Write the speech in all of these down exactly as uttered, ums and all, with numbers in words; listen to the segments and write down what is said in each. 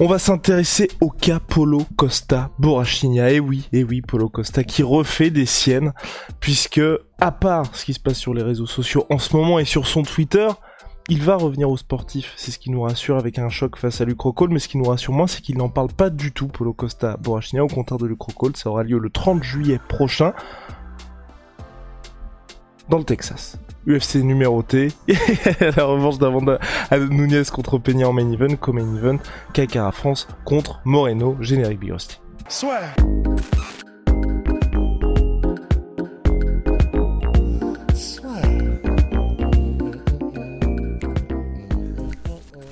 On va s'intéresser au cas Paulo Costa Borrachinha. Eh oui, eh oui, Paulo Costa qui refait des siennes, puisque à part ce qui se passe sur les réseaux sociaux en ce moment et sur son Twitter, il va revenir au sportif, c'est ce qui nous rassure avec un choc face à Luke Rockhold, mais ce qui nous rassure moins, c'est qu'il n'en parle pas du tout, Paulo Costa Borrachinha, au contraire de Luke Rockhold. Ça aura lieu le trente juillet prochain, dans le Texas. U F C numéroté, la revanche d'Amanda Nunes contre Peña en main event, co-main event, Kaka France contre Moreno, générique Bigosti. Soit.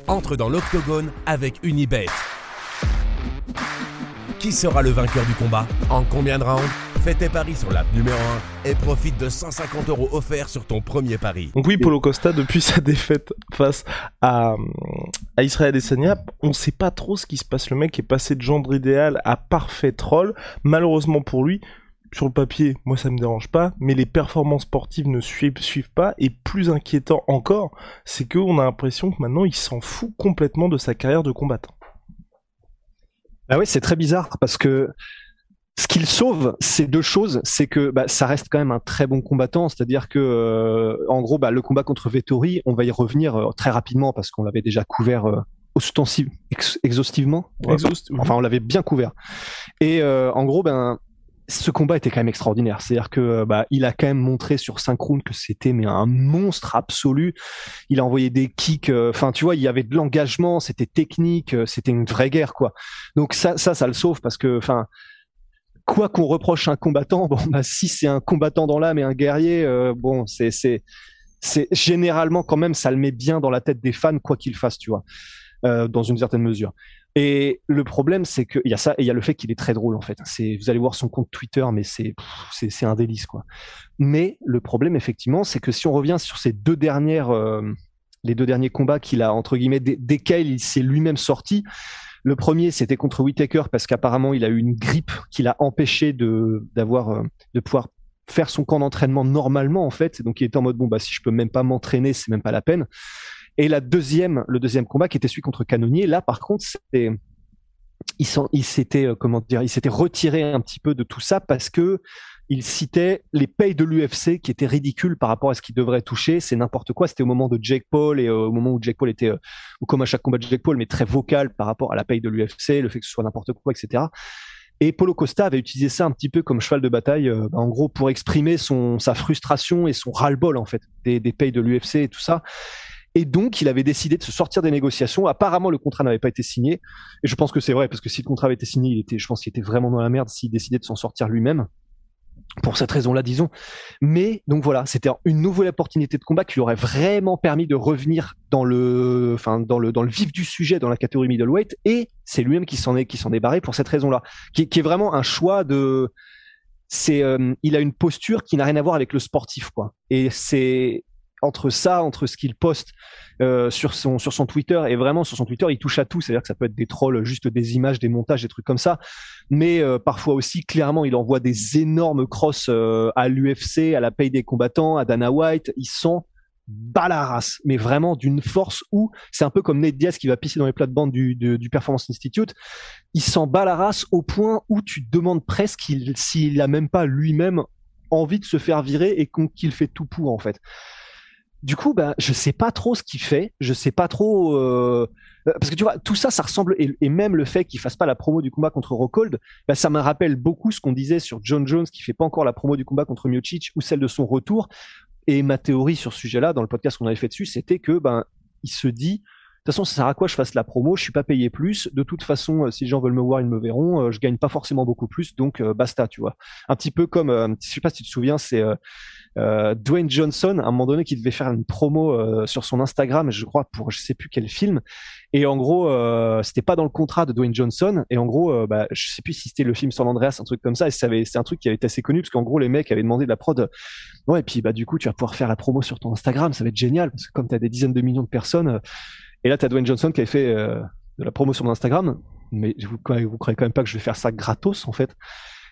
Entre dans l'octogone avec Unibet. Qui sera le vainqueur du combat ? En combien de rounds ? Fais tes paris sur l'app numéro un et profite de cent cinquante euros offerts sur ton premier pari. Donc oui, Paulo Costa, depuis sa défaite face à, à Israel Adesanya, on ne sait pas trop ce qui se passe. Le mec est passé de gendre idéal à parfait troll. Malheureusement pour lui, sur le papier, moi ça ne me dérange pas, mais les performances sportives ne suivent, suivent pas. Et plus inquiétant encore, c'est qu'on a l'impression que maintenant il s'en fout complètement de sa carrière de combattant. Bah oui, c'est très bizarre parce que ce qu'il sauve, c'est deux choses, c'est que bah, ça reste quand même un très bon combattant, c'est-à-dire que, euh, en gros, bah, le combat contre Vettori, on va y revenir euh, très rapidement parce qu'on l'avait déjà couvert euh, ostensive, ex- exhaustivement, Exhaust- enfin on l'avait bien couvert. Et euh, en gros, ben, ce combat était quand même extraordinaire, c'est-à-dire que bah, il a quand même montré sur cinq rounds que c'était mais un monstre absolu. Il a envoyé des kicks, enfin euh, tu vois, il y avait de l'engagement, c'était technique, euh, c'était une vraie guerre quoi. Donc ça, ça, ça le sauve parce que, enfin. Quoi qu'on reproche à un combattant, bon bah si c'est un combattant dans l'âme et un guerrier, euh, bon c'est c'est c'est généralement quand même ça le met bien dans la tête des fans quoi qu'il fasse, tu vois, euh, dans une certaine mesure. Et le problème c'est que il y a ça et il y a le fait qu'il est très drôle en fait. C'est vous allez voir son compte Twitter, mais c'est pff, c'est c'est un délice quoi. Mais le problème effectivement c'est que si on revient sur ces deux dernières euh, les deux derniers combats qu'il a entre guillemets d- desquels il s'est lui-même sorti. Le premier, c'était contre Whittaker parce qu'apparemment, il a eu une grippe qui l'a empêché de, d'avoir, de pouvoir faire son camp d'entraînement normalement, en fait. Donc, il était en mode, bon, bah, si je peux même pas m'entraîner, c'est même pas la peine. Et la deuxième, le deuxième combat qui était celui contre Cannonier, là, par contre, c'était, il, il s'était, comment dire, il s'était retiré un petit peu de tout ça parce que il citait les payes de l'U F C qui étaient ridicules par rapport à ce qu'il devrait toucher. C'est n'importe quoi. C'était au moment de Jake Paul et euh, au moment où Jake Paul était, euh, comme à chaque combat de Jake Paul, mais très vocal par rapport à la paye de l'U F C, le fait que ce soit n'importe quoi, et cetera. Et Paulo Costa avait utilisé ça un petit peu comme cheval de bataille, euh, en gros, pour exprimer son, sa frustration et son ras-le-bol, en fait, des, des payes de l'U F C et tout ça. Et donc, il avait décidé de se sortir des négociations. Apparemment, le contrat n'avait pas été signé. Et je pense que c'est vrai, parce que si le contrat avait été signé, il était, je pense qu'il était vraiment dans la merde s'il décidait de s'en sortir lui-même. Pour cette raison-là, disons. Mais, donc voilà, c'était une nouvelle opportunité de combat qui lui aurait vraiment permis de revenir dans le, enfin, dans le, dans le vif du sujet, dans la catégorie middleweight. Et c'est lui-même qui s'en est, qui s'en est barré pour cette raison-là. Qui, qui est vraiment un choix de, c'est, euh, il a une posture qui n'a rien à voir avec le sportif, quoi. Et c'est, entre ça, entre ce qu'il poste euh, sur son sur son Twitter, et vraiment sur son Twitter, il touche à tout, c'est-à-dire que ça peut être des trolls, juste des images, des montages, des trucs comme ça, mais euh, parfois aussi, clairement, il envoie des énormes crosses euh, à l'U F C, à la paye des combattants, à Dana White, il s'en bat la race, mais vraiment d'une force où, c'est un peu comme Ned Diaz qui va pisser dans les plates-bandes du, du, du Performance Institute, il s'en bat la race au point où tu te demandes presque qu'il, s'il a même pas lui-même envie de se faire virer et qu'il fait tout pour, en fait. Du coup, bah, je sais pas trop ce qu'il fait, je sais pas trop euh... parce que tu vois tout ça, ça ressemble et, et même le fait qu'il fasse pas la promo du combat contre Rockhold, bah, ça me rappelle beaucoup ce qu'on disait sur Jon Jones qui fait pas encore la promo du combat contre Miocic ou celle de son retour. Et ma théorie sur ce sujet-là, dans le podcast qu'on avait fait dessus, c'était que ben bah, il se dit de toute façon ça sert à quoi je fasse la promo, je suis pas payé plus, de toute façon si les gens veulent me voir ils me verront, je gagne pas forcément beaucoup plus donc euh, basta, tu vois. Un petit peu comme euh, je sais pas si tu te souviens, c'est euh, Euh, Dwayne Johnson, à un moment donné, qui devait faire une promo euh, sur son Instagram, je crois, pour je sais plus quel film. Et en gros, euh, c'était pas dans le contrat de Dwayne Johnson. Et en gros, euh, bah, je sais plus si c'était le film San Andreas, un truc comme ça. Et ça avait, c'est un truc qui avait été assez connu parce qu'en gros, les mecs avaient demandé de la prod. Ouais, et puis bah du coup, tu vas pouvoir faire la promo sur ton Instagram, ça va être génial parce que comme t'as des dizaines de millions de personnes. Euh, et là, t'as Dwayne Johnson qui avait fait euh, de la promo sur mon Instagram. Mais vous, vous croyez quand même pas que je vais faire ça gratos en fait.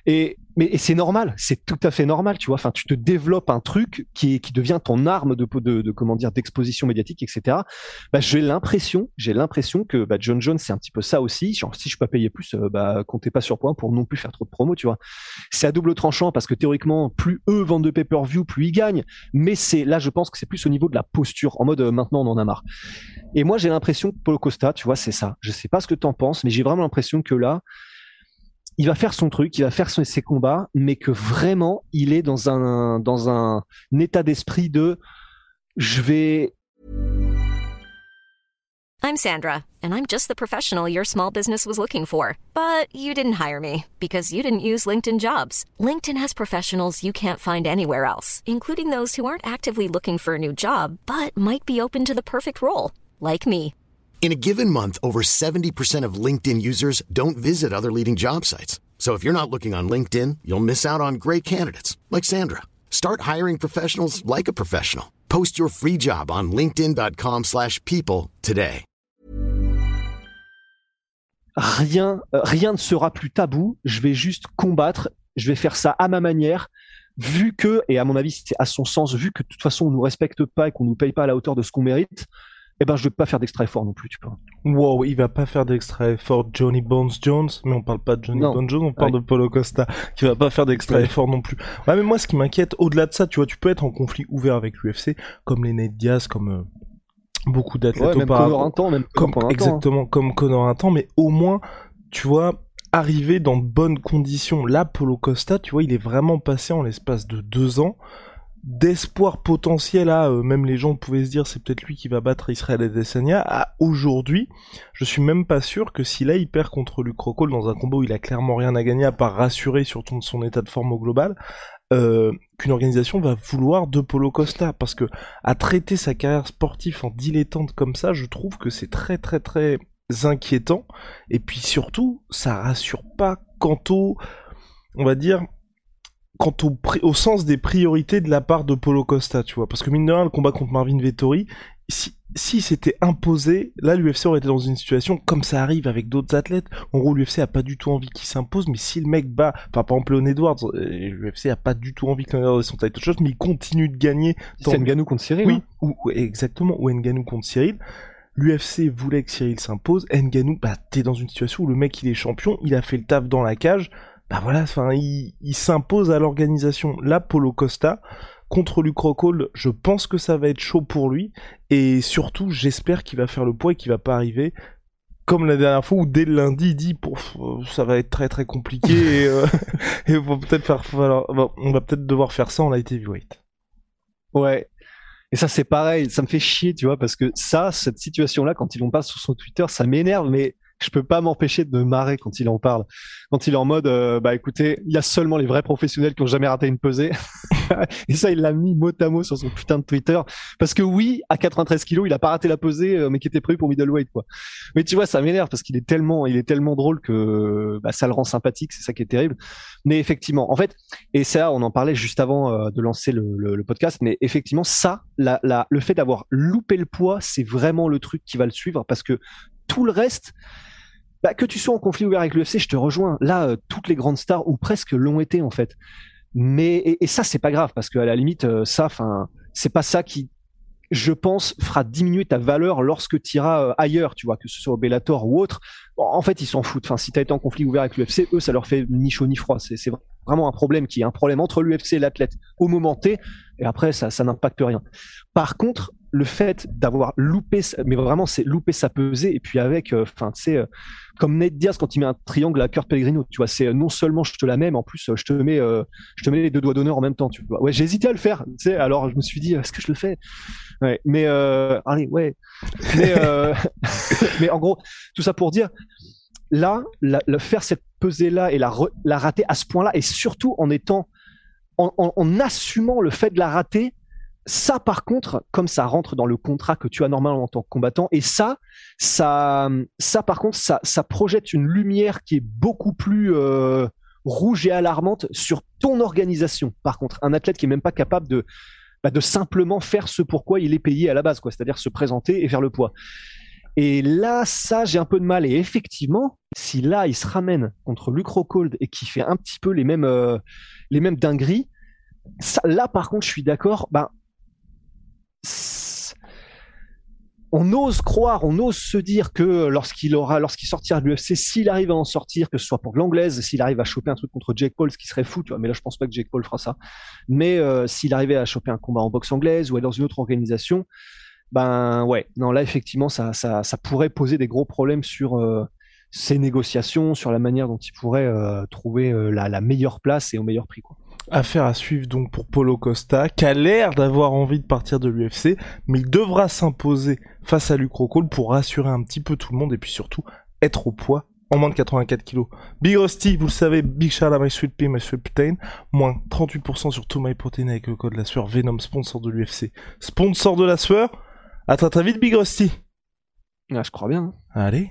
Et mais et c'est normal, c'est tout à fait normal, tu vois. Enfin, tu te développes un truc qui qui devient ton arme de de, de comment dire d'exposition médiatique, et cetera. Bah j'ai l'impression, j'ai l'impression que bah Jon Jones c'est un petit peu ça aussi. Genre si je peux pas payer plus, euh, bah comptez pas sur point pour non plus faire trop de promos, tu vois. C'est à double tranchant parce que théoriquement plus eux vendent de pay-per-view, plus ils gagnent. Mais c'est là je pense que c'est plus au niveau de la posture, en mode euh, maintenant on en a marre. Et moi j'ai l'impression que Paulo Costa, tu vois, c'est ça. Je sais pas ce que t'en penses, mais j'ai vraiment l'impression que là. Il va faire son truc, il va faire ses combats, mais que vraiment, il est dans un, dans un état d'esprit de « je vais… » I'm Sandra, and I'm just the professional your small business was looking for. But you didn't hire me, because you didn't use LinkedIn Jobs. LinkedIn has professionals you can't find anywhere else, including those who aren't actively looking for a new job, but might be open to the perfect role, like me. In a given month, over seventy percent of LinkedIn users don't visit other leading job sites. So if you're not looking on LinkedIn, you'll miss out on great candidates like Sandra. Start hiring professionals like a professional. Post your free job on linkedin dot com slash people today. Rien, rien ne sera plus tabou. Je vais juste combattre. Je vais faire ça à ma manière. Vu que, et à mon avis, c'est à son sens, vu que de toute façon, on ne nous respecte pas et qu'on ne nous paye pas à la hauteur de ce qu'on mérite, eh ben, je vais pas faire d'extra effort non plus, tu vois. Wow, il va pas faire d'extra effort Johnny Bones Jones, mais on parle pas de Johnny non. Bones Jones, on parle oui. de Paulo Costa, qui va pas faire d'extra oui. effort non plus. Ouais, mais moi, ce qui m'inquiète, au-delà de ça, tu vois, tu peux être en conflit ouvert avec l'U F C, comme les Ned Diaz, comme euh, beaucoup d'athlètes ouais, auparavant. Même Conor un temps, même comme, un exactement, temps, hein. comme Conor un temps, mais au moins, tu vois, arriver dans de bonnes conditions. Là, Paulo Costa, tu vois, il est vraiment passé en l'espace de deux ans. D'espoir potentiel à euh, même les gens pouvaient se dire c'est peut-être lui qui va battre Israel Adesanya à aujourd'hui je suis même pas sûr que si là il perd contre Luke Rockhold dans un combat où il a clairement rien à gagner à part rassurer sur ton, son état de forme au global euh, qu'une organisation va vouloir de Paulo Costa parce que à traiter sa carrière sportive en dilettante comme ça je trouve que c'est très très très inquiétant et puis surtout ça rassure pas quant au on va dire quant au, pri- au sens des priorités de la part de Paulo Costa, tu vois. Parce que mine de rien, le combat contre Marvin Vettori, si, si c'était imposé, là l'U F C aurait été dans une situation, comme ça arrive avec d'autres athlètes, en gros l'U F C a pas du tout envie qu'il s'impose, mais si le mec bat, enfin par exemple Leon Edwards, l'U F C a pas du tout envie que Leon Edwards ait son title shot, mais il continue de gagner. Tant... C'est Ngannou contre Ciryl. Oui, hein. ou, ou, exactement, ou Ngannou contre Ciryl. L'U F C voulait que Ciryl s'impose, Ngannou, bah t'es dans une situation où le mec il est champion, il a fait le taf dans la cage, bah voilà, enfin, il, il s'impose à l'organisation. Là, Paulo Costa, contre Luke Rockhold, je pense que ça va être chaud pour lui. Et surtout, j'espère qu'il va faire le poids et qu'il va pas arriver, comme la dernière fois, où dès le lundi, il dit « ça va être très très compliqué et, euh, et on, va peut-être faire, alors, on va peut-être devoir faire ça en light heavyweight. » Ouais. Et ça, c'est pareil. Ça me fait chier, tu vois, parce que ça, cette situation-là, quand ils l'ont pas sur son Twitter, ça m'énerve, mais... Je peux pas m'empêcher de me marrer quand il en parle. Quand il est en mode, euh, bah écoutez, il y a seulement les vrais professionnels qui ont jamais raté une pesée. Et ça, il l'a mis mot à mot sur son putain de Twitter. Parce que oui, à quatre-vingt-treize kilos, il a pas raté la pesée, euh, mais qui était prévue pour middleweight, quoi. Mais tu vois, ça m'énerve parce qu'il est tellement, il est tellement drôle que, bah, ça le rend sympathique. C'est ça qui est terrible. Mais effectivement, en fait, et ça, on en parlait juste avant euh, de lancer le, le, le podcast. Mais effectivement, ça, la, la, le fait d'avoir loupé le poids, c'est vraiment le truc qui va le suivre parce que tout le reste, bah, que tu sois en conflit ouvert avec l'U F C, je te rejoins. Là, euh, toutes les grandes stars, ou presque, l'ont été, en fait. Mais, et, et ça, c'est pas grave, parce qu'à la limite, euh, ça, enfin, c'est pas ça qui, je pense, fera diminuer ta valeur lorsque tu iras euh, ailleurs, tu vois, que ce soit au Bellator ou autre. Bon, en fait, ils s'en foutent. Enfin, si t'as été en conflit ouvert avec l'U F C, eux, ça leur fait ni chaud ni froid. C'est, c'est vraiment un problème qui est un problème entre l'U F C et l'athlète au moment T, et après, ça, ça n'impacte rien. Par contre, le fait d'avoir loupé, mais vraiment c'est loupé sa pesée, et puis avec, enfin euh, tu sais, euh, comme Ned Diaz quand il met un triangle à Kurt Pellegrino, tu vois, c'est euh, non seulement je te la mets, mais en plus euh, je te mets, euh, je te mets les deux doigts d'honneur en même temps, tu vois. Ouais, j'ai hésité à le faire, tu sais, alors je me suis dit, est-ce que je le fais? Ouais, mais euh, allez, ouais, mais euh, mais en gros, tout ça pour dire. Là, la, la faire cette pesée-là et la, re, la rater à ce point-là, et surtout en étant en, en, en assumant le fait de la rater. Ça, par contre, comme ça rentre dans le contrat que tu as normalement en tant que combattant, et ça, ça, ça par contre, ça, ça projette une lumière qui est beaucoup plus euh, rouge et alarmante sur ton organisation. Par contre, un athlète qui est même pas capable de, bah, de simplement faire ce pourquoi il est payé à la base, quoi, c'est-à-dire se présenter et faire le poids. Et là, ça, j'ai un peu de mal. Et effectivement, si là, il se ramène contre Luke Rockhold et qu'il fait un petit peu les mêmes, euh, les mêmes dingueries, ça, là, par contre, je suis d'accord. Bah, on ose croire, on ose se dire que lorsqu'il aura, lorsqu'il sortira de l'U F C, s'il arrive à en sortir, que ce soit pour l'anglaise, s'il arrive à choper un truc contre Jake Paul, ce qui serait fou, tu vois, mais là je pense pas que Jake Paul fera ça, mais euh, s'il arrivait à choper un combat en boxe anglaise ou dans une autre organisation, ben ouais, non là effectivement ça, ça, ça pourrait poser des gros problèmes sur euh, ses négociations, sur la manière dont il pourrait euh, trouver euh, la, la meilleure place et au meilleur prix, quoi. Affaire à suivre donc pour Paulo Costa, qui a l'air d'avoir envie de partir de l'U F C, mais il devra s'imposer face à Luke Rockhold pour rassurer un petit peu tout le monde et puis surtout être au poids en moins de quatre-vingt-quatre kilos. Bigosti, vous le savez, Big Charles à My Sweet Pea, My Sweet Protein, moins trente-huit pour cent sur tout My Protein avec le code La Sueur, Venom, sponsor de l'U F C, sponsor de La Sueur. À très très vite Bigosti. Ah, je crois bien. Hein. Allez.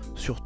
sur